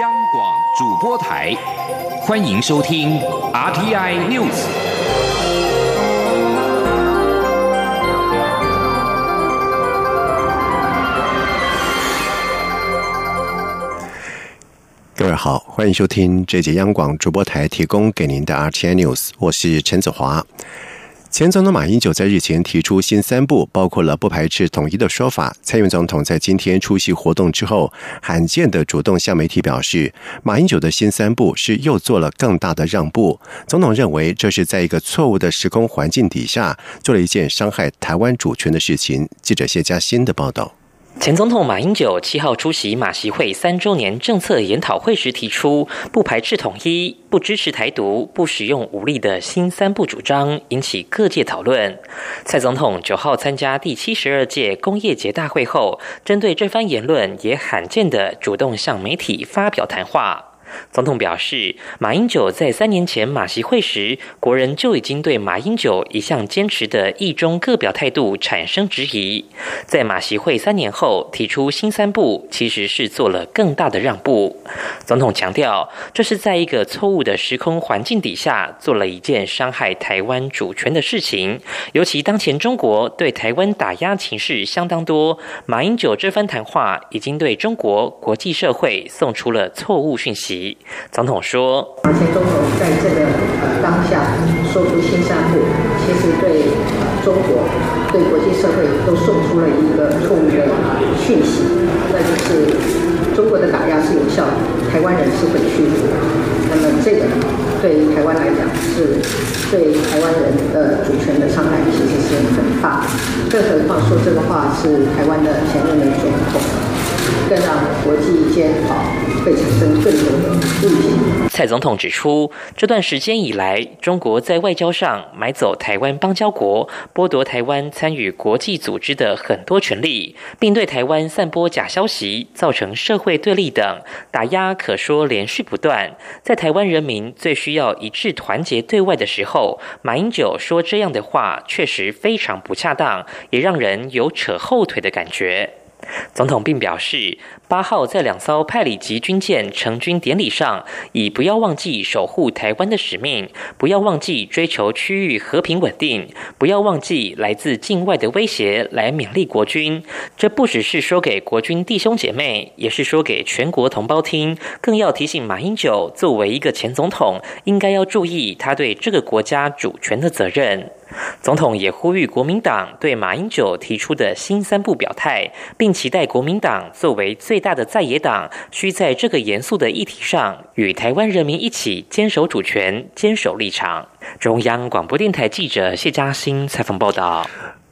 央广主播台，欢迎收听 RTI News。各位好，欢迎收听这节央广主播台提供给您的 RTI News， 我是陈子华。前总统马英九在日前提出新三不，包括了不排斥统一的说法。蔡英文总统在今天出席活动之后，罕见的主动向媒体表示，马英九的新三不是又做了更大的让步。总统认为这是在一个错误的时空环境底下，做了一件伤害台湾主权的事情。记者谢佳欣的报道。前总统马英九7号出席马习会3周年政策研讨会时提出，不排斥统一、不支持台独、不使用武力的新三不主张，引起各界讨论。蔡总统9号参加第72届工业节大会后，针对这番言论也罕见的主动向媒体发表谈话。总统表示，马英九在3年前马习会时，国人就已经对马英九一向坚持的一中各表态度产生质疑。在马习会3年后提出新三不，其实是做了更大的让步。总统强调，这是在一个错误的时空环境底下，做了一件伤害台湾主权的事情。尤其当前中国对台湾打压情势相当多，马英九这番谈话已经对中国国际社会送出了错误讯息。总统说，而且总统在这个当下说出新三不，其实对中国、对国际社会都送出了一个错误的讯息，那就是中国的打压是有效的，台湾人是很屈服。那么这个对于台湾来讲，是对台湾人的主权的伤害，其实是很大的。更何况说这个话是台湾的前任的总统，更让国际间会产生更多的误解。蔡总统指出，这段时间以来，中国在外交上买走台湾邦交国，剥夺台湾参与国际组织的很多权利，并对台湾散播假消息，造成社会对立等打压，可说连续不断。在台湾人民最需要一致团结对外的时候，马英九说这样的话，确实非常不恰当，也让人有扯后腿的感觉。总统并表示，8号在2艘派里级军舰成军典礼上，以不要忘记守护台湾的使命，不要忘记追求区域和平稳定，不要忘记来自境外的威胁来勉励国军。这不只是说给国军弟兄姐妹，也是说给全国同胞听，更要提醒马英九作为一个前总统，应该要注意他对这个国家主权的责任。总统也呼吁国民党对马英九提出的新三不表态，并期待国民党作为最大的在野党，需在这个严肃的议题上与台湾人民一起坚守主权、坚守立场。中央广播电台记者谢嘉欣采访报道。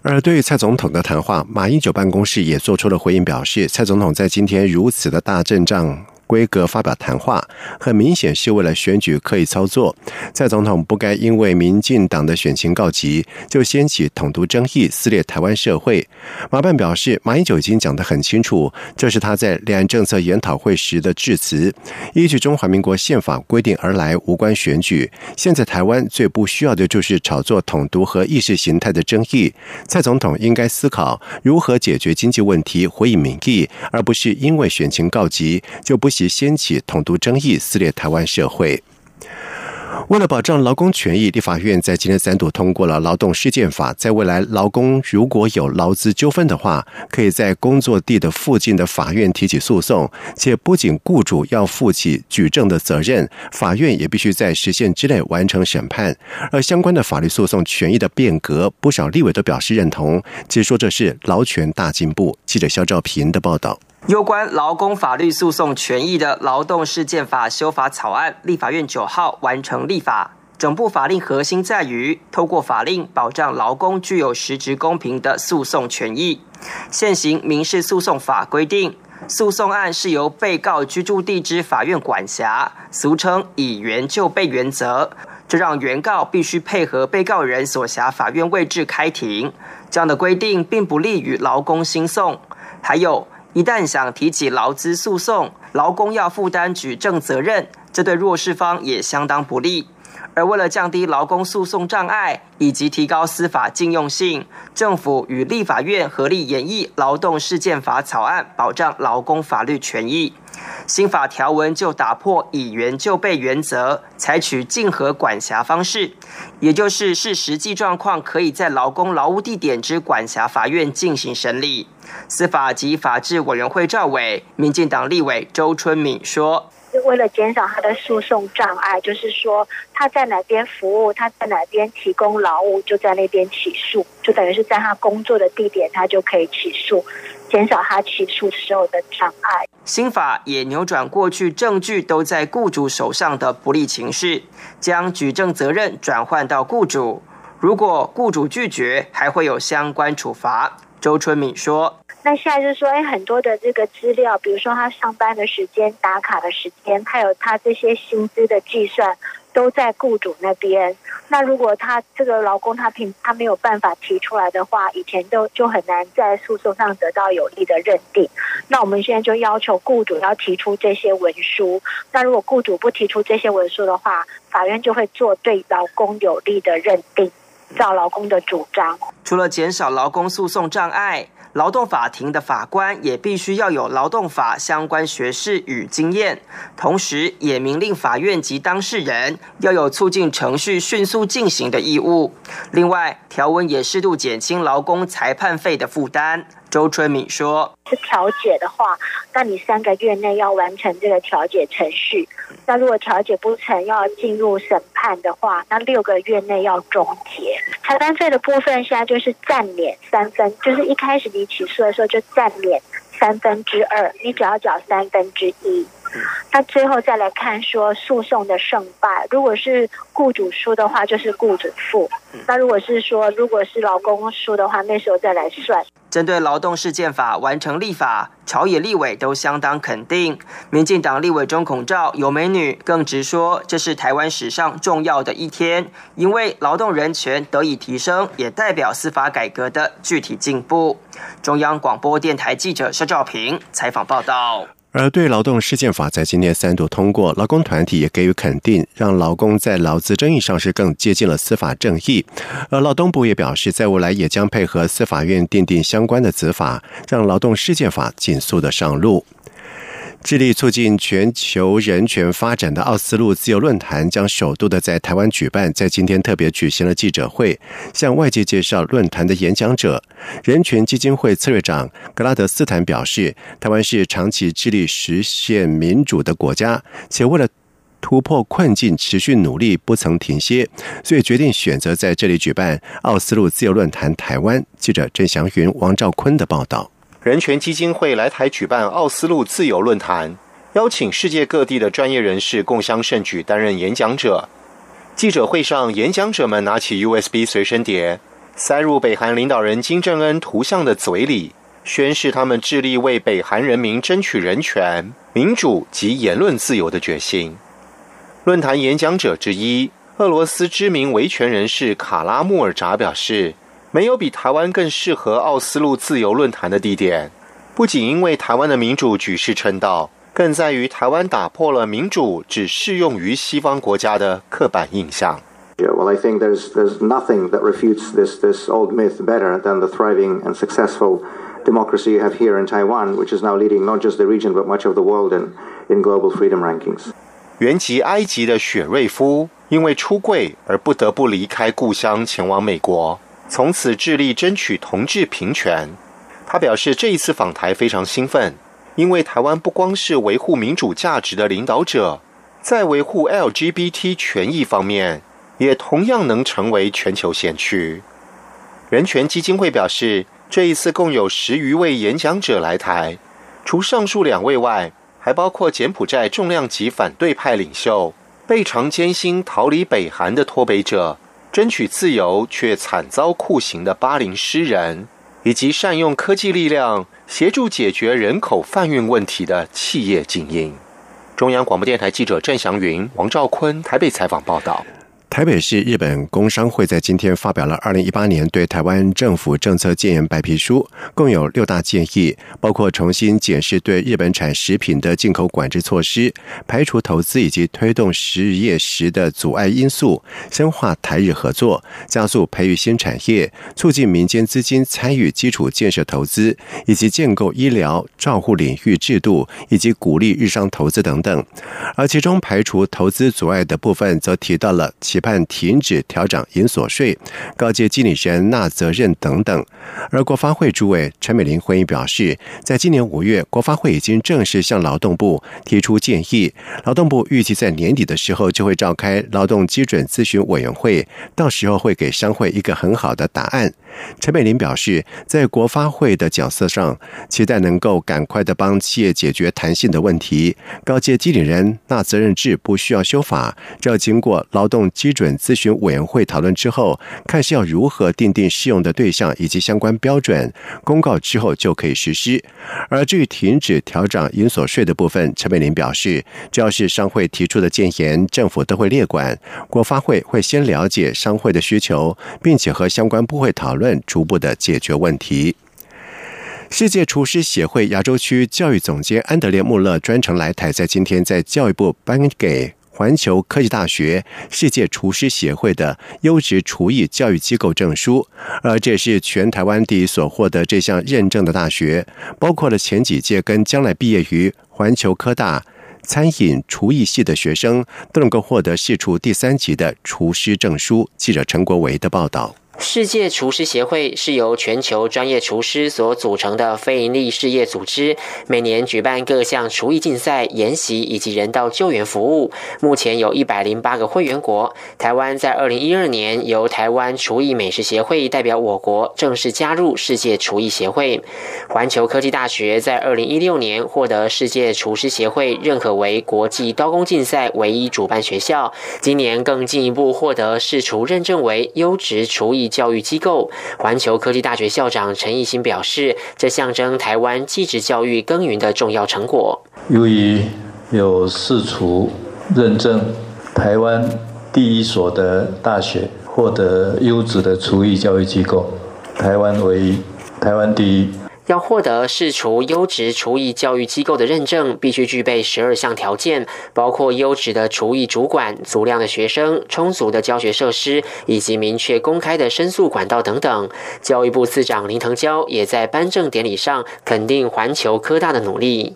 而对于蔡总统的谈话，马英九办公室也做出了回应，表示蔡总统在今天如此的大阵仗规格发表谈话，很明显是为了选举刻意操作。蔡总统不该因为民进党的选情告急，就掀起统独争议，撕裂台湾社会。马办表示，马英九已经讲得很清楚，这是他在两岸政策研讨会时的致辞，依据中华民国宪法规定而来，无关选举。现在台湾最不需要的就是炒作统独和意识形态的争议。蔡总统应该思考如何解决经济问题，回应民意，而不是因为选情告急就不及掀起统独争议，撕裂台湾社会。为了保障劳工权益，立法院在今天3读通过了劳动事件法，在未来劳工如果有劳资纠纷的话，可以在工作地的附近的法院提起诉讼，且不仅雇主要负起举证的责任，法院也必须在时限之内完成审判。而相关的法律诉讼权益的变革，不少立委都表示认同，其实说这是劳权大进步。记者肖兆平的报道。有关劳工法律诉讼权益的劳动事件法修法草案，立法院9号完成立法。整部法令核心在于透过法令保障劳工具有实质公平的诉讼权益。现行民事诉讼法规定，诉讼案是由被告居住地之法院管辖，俗称以原就被原则，这让原告必须配合被告人所辖法院位置开庭。这样的规定并不利于劳工兴讼。还有，一旦想提起劳资诉讼，劳工要负担举证责任，这对弱势方也相当不利。而为了降低劳工诉讼障碍以及提高司法禁用性，政府与立法院合力研议劳动事件法草案，保障劳工法律权益。新法条文就打破以原就备原则，采取竞合管辖方式，也就是视实际状况可以在劳工劳务地点之管辖法院进行审理。司法及法制委员会召委、民进党立委周春敏说，为了减少他的诉讼障碍，就是说他在哪边服务，他在哪边提供劳务，就在那边起诉，就等于是在他工作的地点他就可以起诉，减少他起诉时候的障碍。新法也扭转过去证据都在雇主手上的不利情势，将举证责任转换到雇主，如果雇主拒绝，还会有相关处罚。周春敏说，那现在就是说，很多的这个资料，比如说他上班的时间、打卡的时间，还有他这些薪资的计算，都在雇主那边。那如果他这个劳工他没有办法提出来的话，以前就很难在诉讼上得到有利的认定。那我们现在就要求雇主要提出这些文书。那如果雇主不提出这些文书的话，法院就会做对劳工有利的认定，照劳工的主张。除了减少劳工诉讼障碍，劳动法庭的法官也必须要有劳动法相关学识与经验，同时也明令法院及当事人要有促进程序迅速进行的义务。另外，条文也适度减轻劳工裁判费的负担。周春敏说，是调解的话，那你3个月内要完成这个调解程序，那如果调解不成要进入审判的话，那6个月内要终结。裁判费的部分现在就是暂免3分，就是一开始你起诉的时候就暂免2/3，你只要缴1/3。那最后再来看说诉讼的胜败，如果是雇主输的话，就是雇主付；那如果是劳工输的话，那时候再来算。针对劳动事件法完成立法，朝野立委都相当肯定。民进党立委钟孔照、游美女更直说，这是台湾史上重要的一天，因为劳动人权得以提升，也代表司法改革的具体进步。中央广播电台记者肖兆平采访报道。而对劳动事件法在今年3度通过，劳工团体也给予肯定，让劳工在劳资争议上是更接近了司法正义。而劳动部也表示，在未来也将配合司法院订定相关的子法，让劳动事件法尽速的上路。致力促进全球人权发展的奥斯陆自由论坛将首度的在台湾举办，在今天特别举行了记者会，向外界介绍论坛的演讲者。人权基金会策略长格拉德斯坦表示，台湾是长期致力实现民主的国家，且为了突破困境持续努力不曾停歇，所以决定选择在这里举办奥斯陆自由论坛台湾。记者郑祥云、王兆坤的报道。人权基金会来台举办奥斯陆自由论坛，邀请世界各地的专业人士共襄盛举担任演讲者。记者会上，演讲者们拿起 USB 随身碟，塞入北韩领导人金正恩图像的嘴里，宣示他们致力为北韩人民争取人权、民主及言论自由的决心。论坛演讲者之一、俄罗斯知名维权人士卡拉穆尔扎表示，没有比台湾更适合奥斯陆自由论坛的地点，不仅因为台湾的民主举世称道，更在于台湾打破了民主只适用于西方国家的刻板印象。Yeah, well, I think there's nothing that refutes this old myth better than the thriving and successful democracy you have here in Taiwan, which is now leading not just the region but much of the world in global freedom rankings. 原籍埃及的雪瑞夫因为出柜而不得不离开故乡前往美国，从此致力争取同志平权。他表示，这一次访台非常兴奋，因为台湾不光是维护民主价值的领导者，在维护 LGBT 权益方面也同样能成为全球先驱。人权基金会表示，这一次共有10余位演讲者来台，除上述2位外，还包括柬埔寨重量级反对派领袖、倍尝艰辛逃离北韩的脱北者、争取自由却惨遭酷刑的80诗人，以及善用科技力量协助解决人口贩运问题的企业精英。中央广播电台记者郑祥云、王兆坤台北采访报道。台北市日本工商会在今天发表了2018年对台湾政府政策建言白皮书，共有6大建议，包括重新检视对日本产食品的进口管制措施，排除投资以及推动食业时的阻碍因素，深化台日合作，加速培育新产业，促进民间资金参与基础建设投资，以及建构医疗照护领域制度，以及鼓励日商投资等等。而其中排除投资阻碍的部分则提到了期盼停止调涨营所税、高阶经理人纳责任等等。而国发会主委陈美玲会议表示，在今年5月，国发会已经正式向劳动部提出建议，劳动部预计在年底的时候就会召开劳动基准咨询委员会，到时候会给商会一个很好的答案。陈美玲表示，在国发会的角色上，期待能够赶快的帮企业解决弹性的问题，高阶经理人纳责任制不需要修法，只要经过劳动基准咨询委员会讨论之后，看是要如何订定适用的对象以及相关标准，公告之后就可以实施。而至于停止调涨营所税的部分，陈美玲表示，只要是商会提出的建言，政府都会列管，国发会会先了解商会的需求，并且和相关部会讨论，逐步的解决问题。世界厨师协会亚洲区教育总监安德烈·穆勒专程来台，在今天在教育部颁给环球科技大学世界厨师协会的优质厨艺教育机构证书，而这是全台湾第一所获得这项认证的大学，包括了前几届跟将来毕业于环球科大餐饮厨艺系的学生，都能够获得世厨第3级的厨师证书。记者陈国维的报道。世界厨师协会是由全球专业厨师所组成的非营利事业组织，每年举办各项厨艺竞赛、研习以及人道救援服务。目前有108个会员国，台湾在2012年由台湾厨艺美食协会代表我国正式加入世界厨艺协会。环球科技大学在2016年获得世界厨师协会认可为国际刀工竞赛唯一主办学校，今年更进一步获得世厨认证为优质厨艺教育机构。环球科技大学校长陈义兴表示，这象征台湾技职教育耕耘的重要成果。由于有世厨认证，台湾第一所的大学获得优质的厨艺教育机构，台湾唯一，台湾第一。要获得世厨优质厨艺教育机构的认证，必须具备12项条件，包括优质的厨艺主管、足量的学生、充足的教学设施，以及明确公开的申诉管道等等。教育部次长林腾蛟也在颁证典礼上肯定环球科大的努力。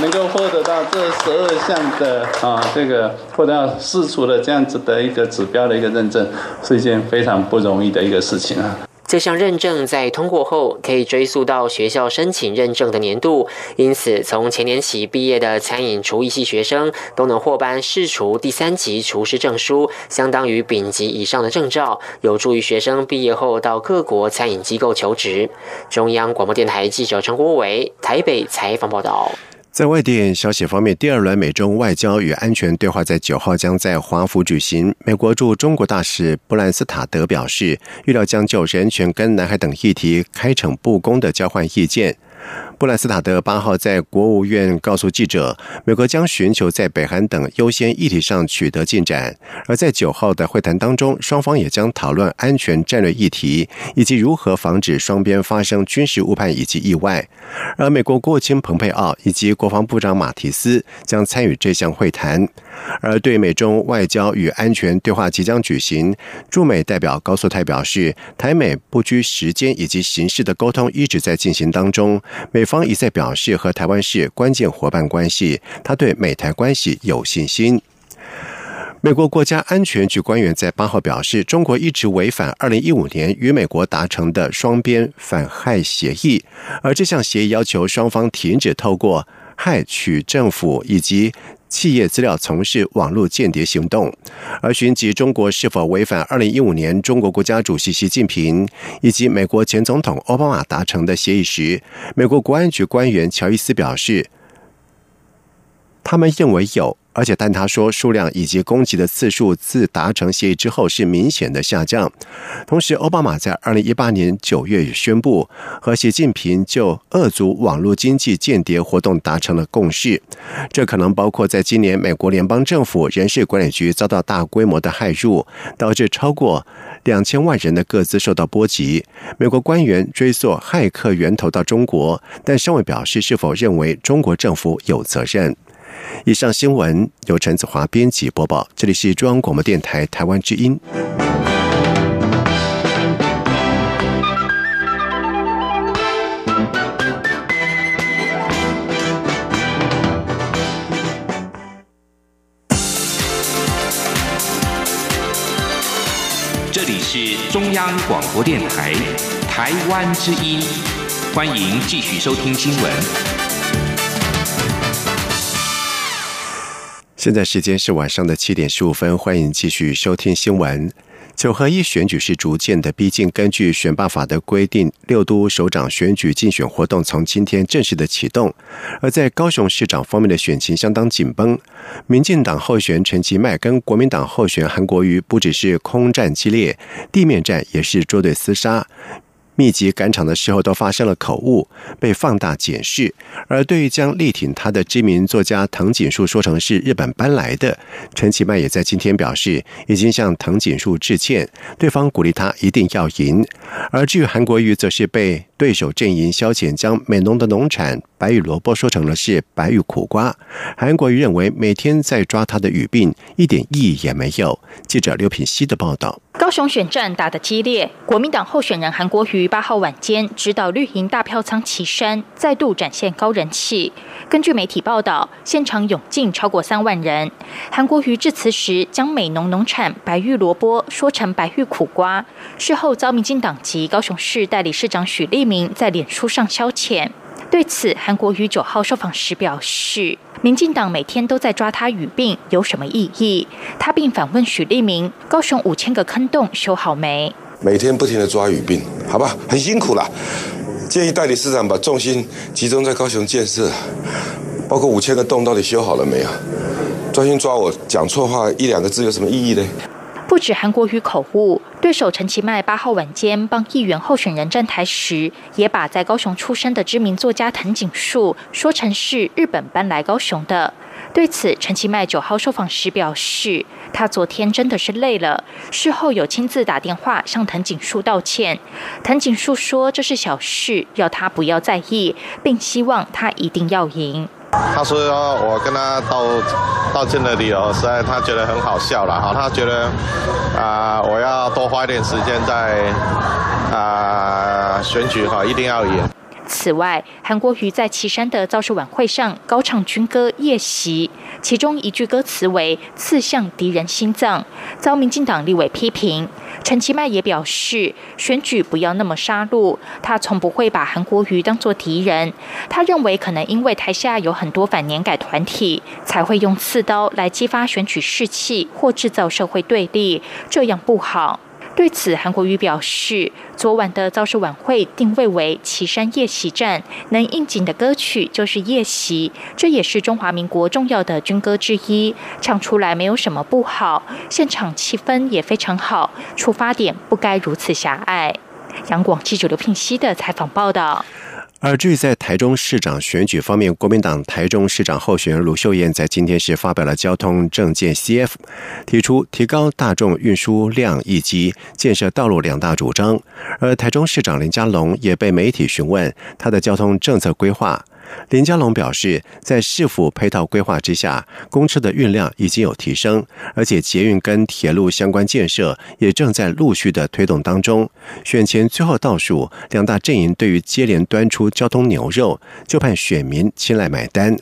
能够获得到这12项的获得到世厨的这样子的一个指标的一个认证，是一件非常不容易的一个事情啊。这项认证在通过后可以追溯到学校申请认证的年度，因此从前年起毕业的餐饮厨艺系学生都能获颁世厨第3级厨师证书，相当于丙级以上的证照，有助于学生毕业后到各国餐饮机构求职。中央广播电台记者陈国伟台北采访报道。在外电消息方面，第2轮美中外交与安全对话在9号将在华府举行。美国驻中国大使布兰斯塔德表示，预料将就人权跟南海等议题开诚布公地交换意见。布兰斯塔德8号在国务院告诉记者，美国将寻求在北韩等优先议题上取得进展，而在9号的会谈当中，双方也将讨论安全战略议题，以及如何防止双边发生军事误判以及意外。而美国国务卿蓬佩奥以及国防部长马提斯将参与这项会谈。而对美中外交与安全对话即将举行，驻美代表高素泰表示，台美不拘时间以及形式的沟通一直在进行当中，美方一再表示和台湾是关键伙伴关系，他对美台关系有信心。美国国家安全局官员在8号表示，中国一直违反2015年与美国达成的双边反害协议，而这项协议要求双方停止透过害取政府以及企业资料从事网络间谍行动。而询及中国是否违反2015年中国国家主席习近平以及美国前总统奥巴马达成的协议时，美国国安局官员乔伊斯表示，他们认为有，而且但他说数量以及攻击的次数自达成协议之后是明显的下降。同时奥巴马在2018年9月也宣布和习近平就遏阻网络经济间谍活动达成了共识，这可能包括在今年美国联邦政府人事管理局遭到大规模的骇入，导致超过2000万人的个资受到波及。美国官员追溯骇客源头到中国，但尚未表示是否认为中国政府有责任。以上新闻由陈子华编辑播报，这里是中央广播电台台湾之音。这里是中央广播电台台湾之音，欢迎继续收听新闻。现在时间是晚上的7点15分，欢迎继续收听新闻。九合一选举是逐渐的逼近，根据选罢法的规定，六都首长选举竞选活动从今天正式的启动。而在高雄市长方面的选情相当紧绷，民进党候选陈其迈跟国民党候选韩国瑜不只是空战激烈，地面战也是捉对厮杀。密集赶场的时候都发生了口误，被放大检视。而对于将力挺他的知名作家藤井树说成是日本搬来的，陈其迈也在今天表示已经向藤井树致歉，对方鼓励他一定要赢。而至于韩国瑜则是被对手阵营消遣，将美浓的农产白玉萝卜说成了是白玉苦瓜。韩国瑜认为每天在抓他的语病一点意义也没有。记者刘品希的报道。高雄选战打得激烈，国民党候选人韩国瑜8号晚间指导绿营大票仓旗山，再度展现高人气。根据媒体报道，现场涌进超过3万人。韩国瑜致辞时将美浓农产白玉萝卜说成白玉苦瓜，事后遭民进党籍高雄市代理市长许立明在脸书上消遣。对此，韩国瑜9号受访时表示，民进党每天都在抓他语病有什么意义？他并反问许立明，高雄5000个坑洞修好没？每天不停的抓语病，好吧，很辛苦啦。建议代理市长把重心集中在高雄建设，包括5000个洞到底修好了没有？专心抓我讲错话1-2个字有什么意义呢？不止韩国瑜口误，对手陈其迈8号晚间帮议员候选人站台时，也把在高雄出生的知名作家藤井树说成是日本搬来高雄的。对此，陈其迈9号受访时表示，他昨天真的是累了，事后有亲自打电话向藤井树道歉。藤井树说这是小事，要他不要在意，并希望他一定要赢。他说我跟他道歉的理由实在他觉得很好笑啦，他觉得我要多花一点时间在选举一定要赢。此外，韩国瑜在旗山的造势晚会上高唱军歌夜袭，其中一句歌词为刺向敌人心脏，遭民进党立委批评。陈其迈也表示，选举不要那么杀戮，他从不会把韩国瑜当作敌人。他认为可能因为台下有很多反年改团体，才会用刺刀来激发选举士气或制造社会对立，这样不好。对此，韩国瑜表示，昨晚的造势晚会定位为旗山夜袭战，能应景的歌曲就是夜袭，这也是中华民国重要的军歌之一，唱出来没有什么不好，现场气氛也非常好，出发点不该如此狭隘。央广记者刘聘熙的采访报道。而至于在台中市长选举方面，国民党台中市长候选人卢秀燕在今天是发表了交通政见 CF， 提出提高大众运输量以及建设道路两大主张。而台中市长林佳龙也被媒体询问他的交通政策规划。林佳龙表示，在市府配套规划之下，公车的运量已经有提升，而且捷运跟铁路相关建设也正在陆续的推动当中。选前最后倒数，两大阵营对于接连端出交通牛肉，就盼选民青睐买单。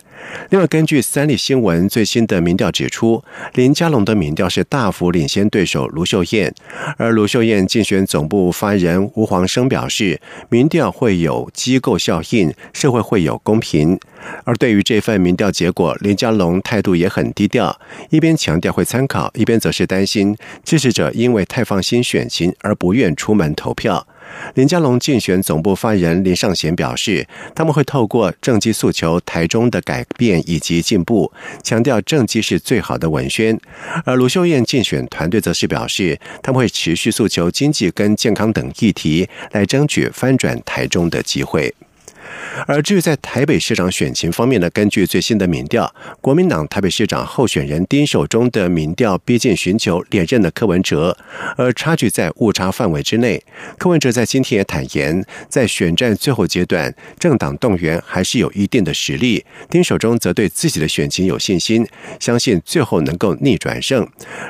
另外，根据三立新闻最新的民调指出，林佳龙的民调是大幅领先对手卢秀燕。而卢秀燕竞选总部发言人吴黄生表示，民调会有机构效应，社会会有公平。而对于这份民调结果，林佳龙态度也很低调，一边强调会参考，一边则是担心支持者因为太放心选情而不愿出门投票。林佳龙竞选总部发言人林尚贤表示，他们会透过政绩诉求台中的改变以及进步，强调政绩是最好的文宣。而卢秀燕竞选团队则是表示，他们会持续诉求经济跟健康等议题，来争取翻转台中的机会。而至于在台北市长选情方面呢，根据最新的民调，国民党台北市长候选人丁守中的民调逼近寻求连任的柯文哲，而差距在误差范围之内。柯文哲在今天也坦言，在选战最后阶段，政党动员还是有一定的实力。丁守中则对自己的选情有信心，相信最后能够逆转胜。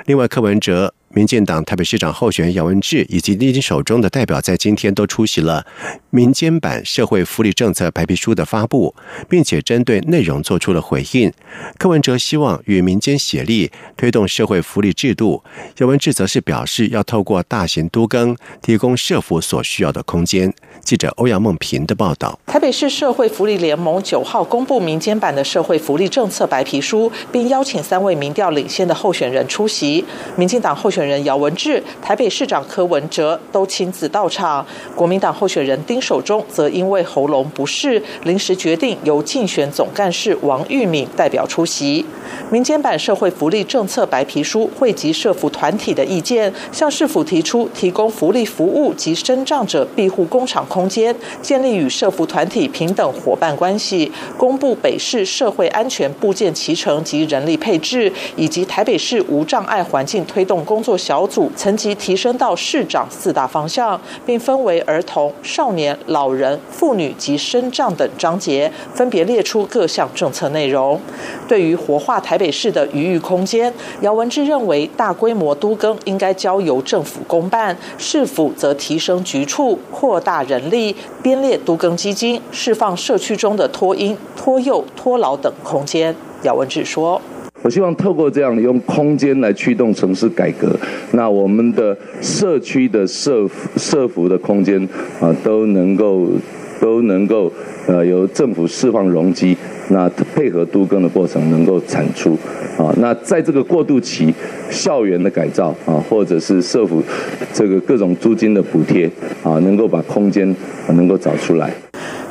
另外，柯文哲、民进党台北市长候选人姚文智以及丁守中的代表在今天都出席了民间版社会福利政策白皮书的发布，并且针对内容做出了回应。柯文哲希望与民间协力推动社会福利制度，姚文智则是表示要透过大型都更提供社福所需要的空间。记者欧阳梦平的报道。台北市社会福利联盟9号公布民间版的社会福利政策白皮书，并邀请三位民调领先的候选人出席。民进党候选人姚文智、台北市长柯文哲都亲自到场，国民党候选人丁守中则因为喉咙不适，临时决定由竞选总干事王玉敏代表出席。民间版社会福利政策白皮书汇集社福团体的意见，向市府提出提供福利服务及身障者庇护工厂空间，建立与社福团体平等伙伴关系，公布北市社会安全部件期程及人力配置，以及台北市无障碍环境推动工作小组层级提升到市长四大方向，并分为儿童、少年、老人、妇女及身障等章节，分别列出各项政策内容。对于活化台北市的余裕空间，姚文智认为大规模都更应该交由政府公办，市府则提升局处，扩大人力，编列都更基金，释放社区中的托婴、托幼、托老等空间。姚文智说，我希望透过这样用空间来驱动城市改革，那我们的社区的社福的空间啊，都能够由政府释放容积，那配合都更的过程能够产出啊。那在这个过渡期，校园的改造啊，或者是社福这个各种租金的补贴啊，能够把空间能够找出来。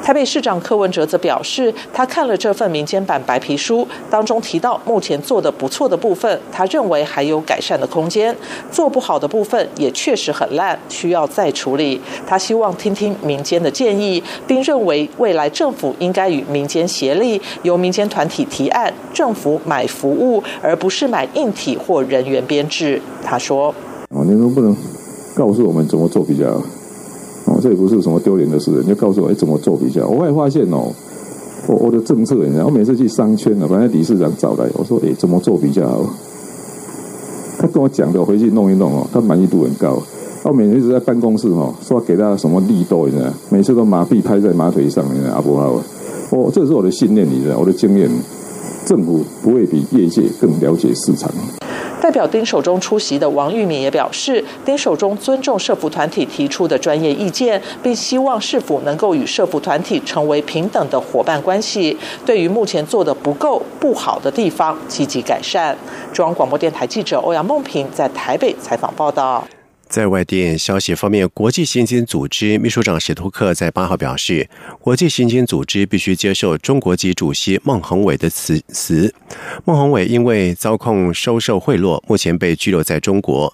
台北市长柯文哲则表示，他看了这份民间版白皮书，当中提到目前做得不错的部分，他认为还有改善的空间；做不好的部分也确实很烂，需要再处理。他希望听听民间的建议，并认为未来政府应该与民间协力，由民间团体提案，政府买服务，而不是买硬体或人员编制。他说：“啊，你能不能告诉我们怎么做比较好？”这也不是什么丢脸的事，你就告诉我，怎么做比较？我也发现哦，我的政策，我每次去商圈呢，反正理事长找来，我说，怎么做比较好？他跟我讲的，我回去弄一弄哦，他满意度很高。我每天一直在办公室哦，说给他什么力度，每次都麻痹拍在马腿上，阿不好。这是我的信念，我的经验，政府不会比业界更了解市场。代表丁守中出席的王玉敏也表示，丁守中尊重社福团体提出的专业意见，并希望市府能够与社福团体成为平等的伙伴关系，对于目前做的不够、不好的地方积极改善。中央广播电台记者欧阳梦平在台北采访报道。在外电消息方面，国际刑警组织秘书长史图克在8号表示，国际刑警组织必须接受中国籍主席孟宏伟的辞职。孟宏伟因为遭控收受贿赂，目前被拘留在中国。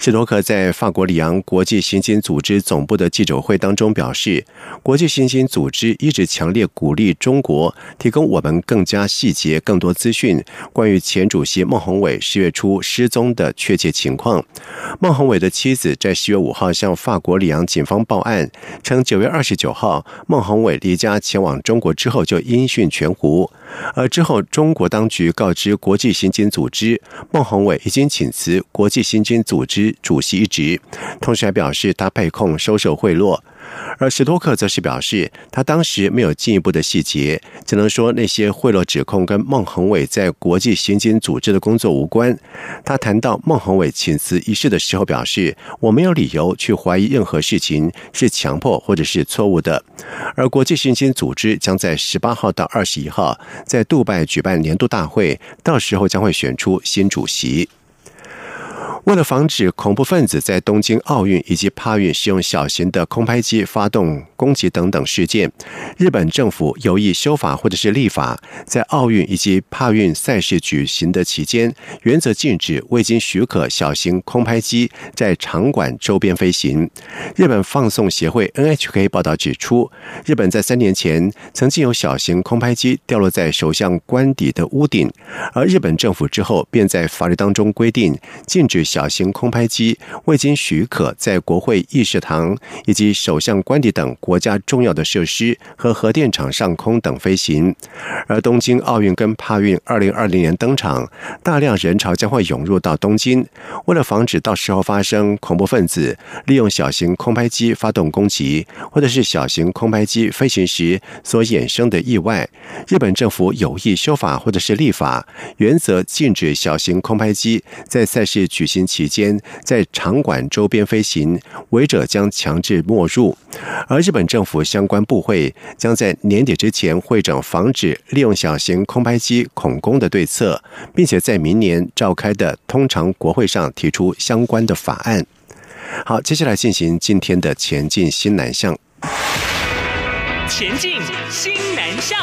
史图克在法国里昂国际刑警组织总部的记者会当中表示，国际刑警组织一直强烈鼓励中国提供我们更加细节、更多资讯关于前主席孟宏伟10月初失踪的确切情况。孟宏伟的妻子在10月5号向法国里昂警方报案，称9月29号孟宏伟离家前往中国之后就音讯全无，而之后中国当局告知国际刑警组织，孟宏伟已经请辞国际刑警组织主席一职，同时还表示他被控收受贿赂。而史托克则是表示，他当时没有进一步的细节，只能说那些贿赂指控跟孟宏伟在国际刑警组织的工作无关。他谈到孟宏伟请辞一事的时候表示，我没有理由去怀疑任何事情是强迫或者是错误的。而国际刑警组织将在18号到21号在杜拜举办年度大会，到时候将会选出新主席。为了防止恐怖分子在东京奥运以及帕运使用小型的空拍机发动攻击等等事件，日本政府有意修法或者是立法，在奥运以及帕运赛事举行的期间，原则禁止未经许可小型空拍机在场馆周边飞行。日本放送协会 NHK 报道指出，日本在3年前曾经有小型空拍机掉落在首相官邸的屋顶，而日本政府之后便在法律当中规定，禁止小型空拍机未经许可在国会议事堂以及首相官邸等国家重要的设施和核电厂上空等飞行。而东京奥运跟帕运2020年登场，大量人潮将会涌入到东京，为了防止到时候发生恐怖分子利用小型空拍机发动攻击，或者是小型空拍机飞行时所衍生的意外，日本政府有意修法或者是立法，原则禁止小型空拍机在赛事举行期间在场馆周边飞行，违者将强制没入。而日本政府相关部会将在年底之前会整防止利用小型空拍机恐攻的对策，并且在明年召开的通常国会上提出相关的法案。好，接下来进行今天的前进新南向。前进新南向。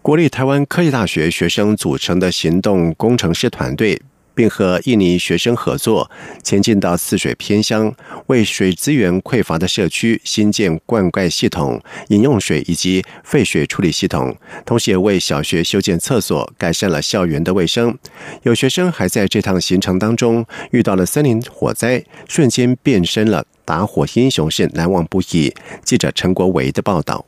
国立台湾科技大学学生组成的行动工程师团队，并和印尼学生合作，前进到泗水偏乡，为水资源匮乏的社区新建灌溉系统、饮用水以及废水处理系统，同时也为小学修建厕所，改善了校园的卫生。有学生还在这趟行程当中遇到了森林火灾，瞬间变身了打火英雄，是难忘不已。记者陈国维的报道。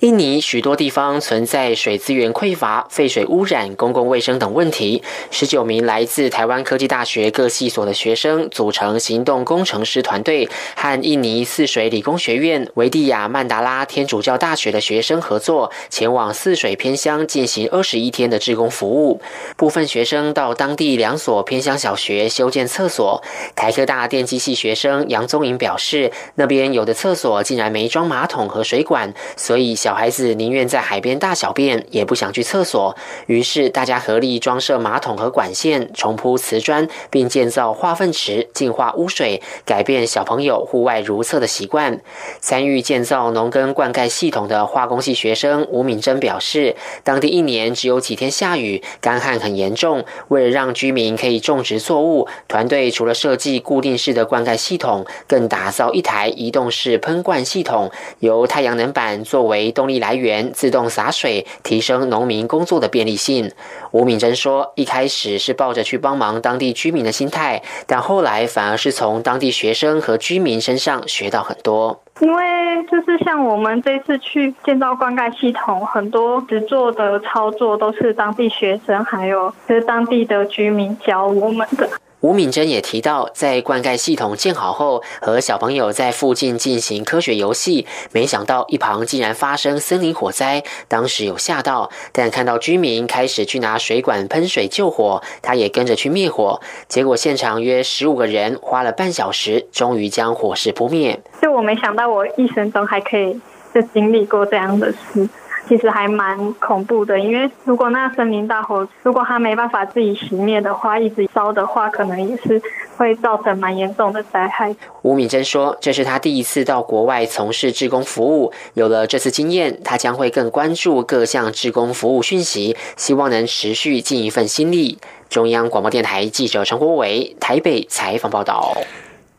印尼许多地方存在水资源匮乏、废水污染、公共卫生等问题。19名来自台湾科技大学各系所的学生组成行动工程师团队，和印尼泗水理工学院、维蒂亚曼达拉天主教大学的学生合作，前往泗水偏乡进行21天的志工服务。部分学生到当地2所偏乡小学修建厕所。台科大电机系学生杨宗颖表示，那边有的厕所竟然没装马桶和水管，所以小孩子宁愿在海边大小便，也不想去厕所。于是大家合力装设马桶和管线，重铺瓷砖，并建造化粪池，净化污水，改变小朋友户外如厕的习惯。参与建造农耕灌溉系统的化工系学生吴敏珍表示，当地1年只有几天下雨，干旱很严重。为了让居民可以种植作物，团队除了设计固定式的灌溉系统，更打造1台移动式喷灌系统，由太阳能板作为动力来源自动洒水，提升农民工作的便利性。吴敏珍说，一开始是抱着去帮忙当地居民的心态，但后来反而是从当地学生和居民身上学到很多。因为就是像我们这次去建造灌溉系统，很多实作的操作都是当地学生还有就是当地的居民教我们的。吴敏珍也提到，在灌溉系统建好后，和小朋友在附近进行科学游戏，没想到一旁竟然发生森林火灾，当时有吓到，但看到居民开始去拿水管喷水救火，他也跟着去灭火，结果现场约15个人花了半小时，终于将火势扑灭。就我没想到我一生中还可以就经历过这样的事，其实还蛮恐怖的，因为如果那森林大火，如果它没办法自己熄灭的话，一直烧的话，可能也是会造成蛮严重的灾害。吴敏珍说，这是他第一次到国外从事志工服务，有了这次经验，他将会更关注各项志工服务讯息，希望能持续尽一份心力。中央广播电台记者陈国伟台北采访报道。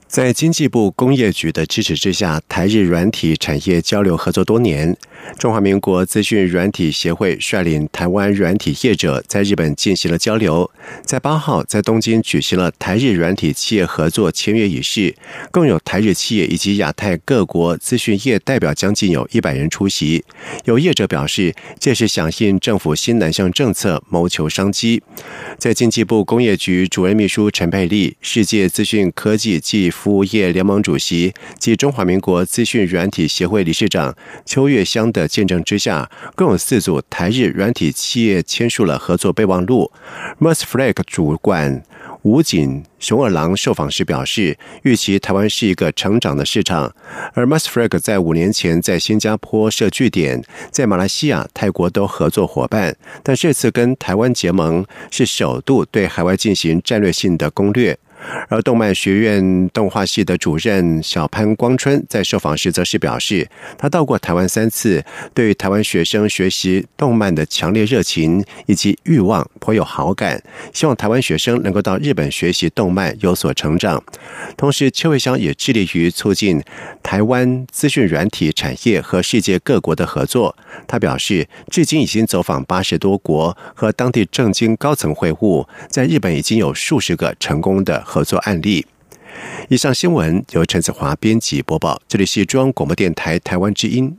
在经济部工业局的支持之下，台日软体产业交流合作多年，中华民国资讯软体协会率领台湾软体业者在日本进行了交流，在8号在东京举行了台日软体企业合作签约仪式，更有台日企业以及亚太各国资讯业代表将近有100人出席。有业者表示，这是响应政府新南向政策，谋求商机。在经济部工业局主任秘书陈佩丽、世界资讯科技暨服务业联盟主席及中华民国资讯软体协会理事长邱月香的见证之下，共有4组台日软体企业签署了合作备忘录。Merceflag 主管武警熊二郎受访时表示，预期台湾是一个成长的市场，而 MUSFREG 在5年前在新加坡设据点，在马来西亚、泰国都合作伙伴，但这次跟台湾结盟是首度对海外进行战略性的攻略。而动漫学院动画系的主任小潘光春在受访时则是表示，他到过台湾3次，对于台湾学生学习动漫的强烈热情以及欲望颇有好感，希望台湾学生能够到日本学习动漫有所成长。同时，邱慧香也致力于促进台湾资讯软体产业和世界各国的合作。他表示，至今已经走访80多国，和当地政经高层会晤，在日本已经有数十个成功的合作案例。以上新闻由陈子华编辑播报，这里是中央广播电台台湾之音。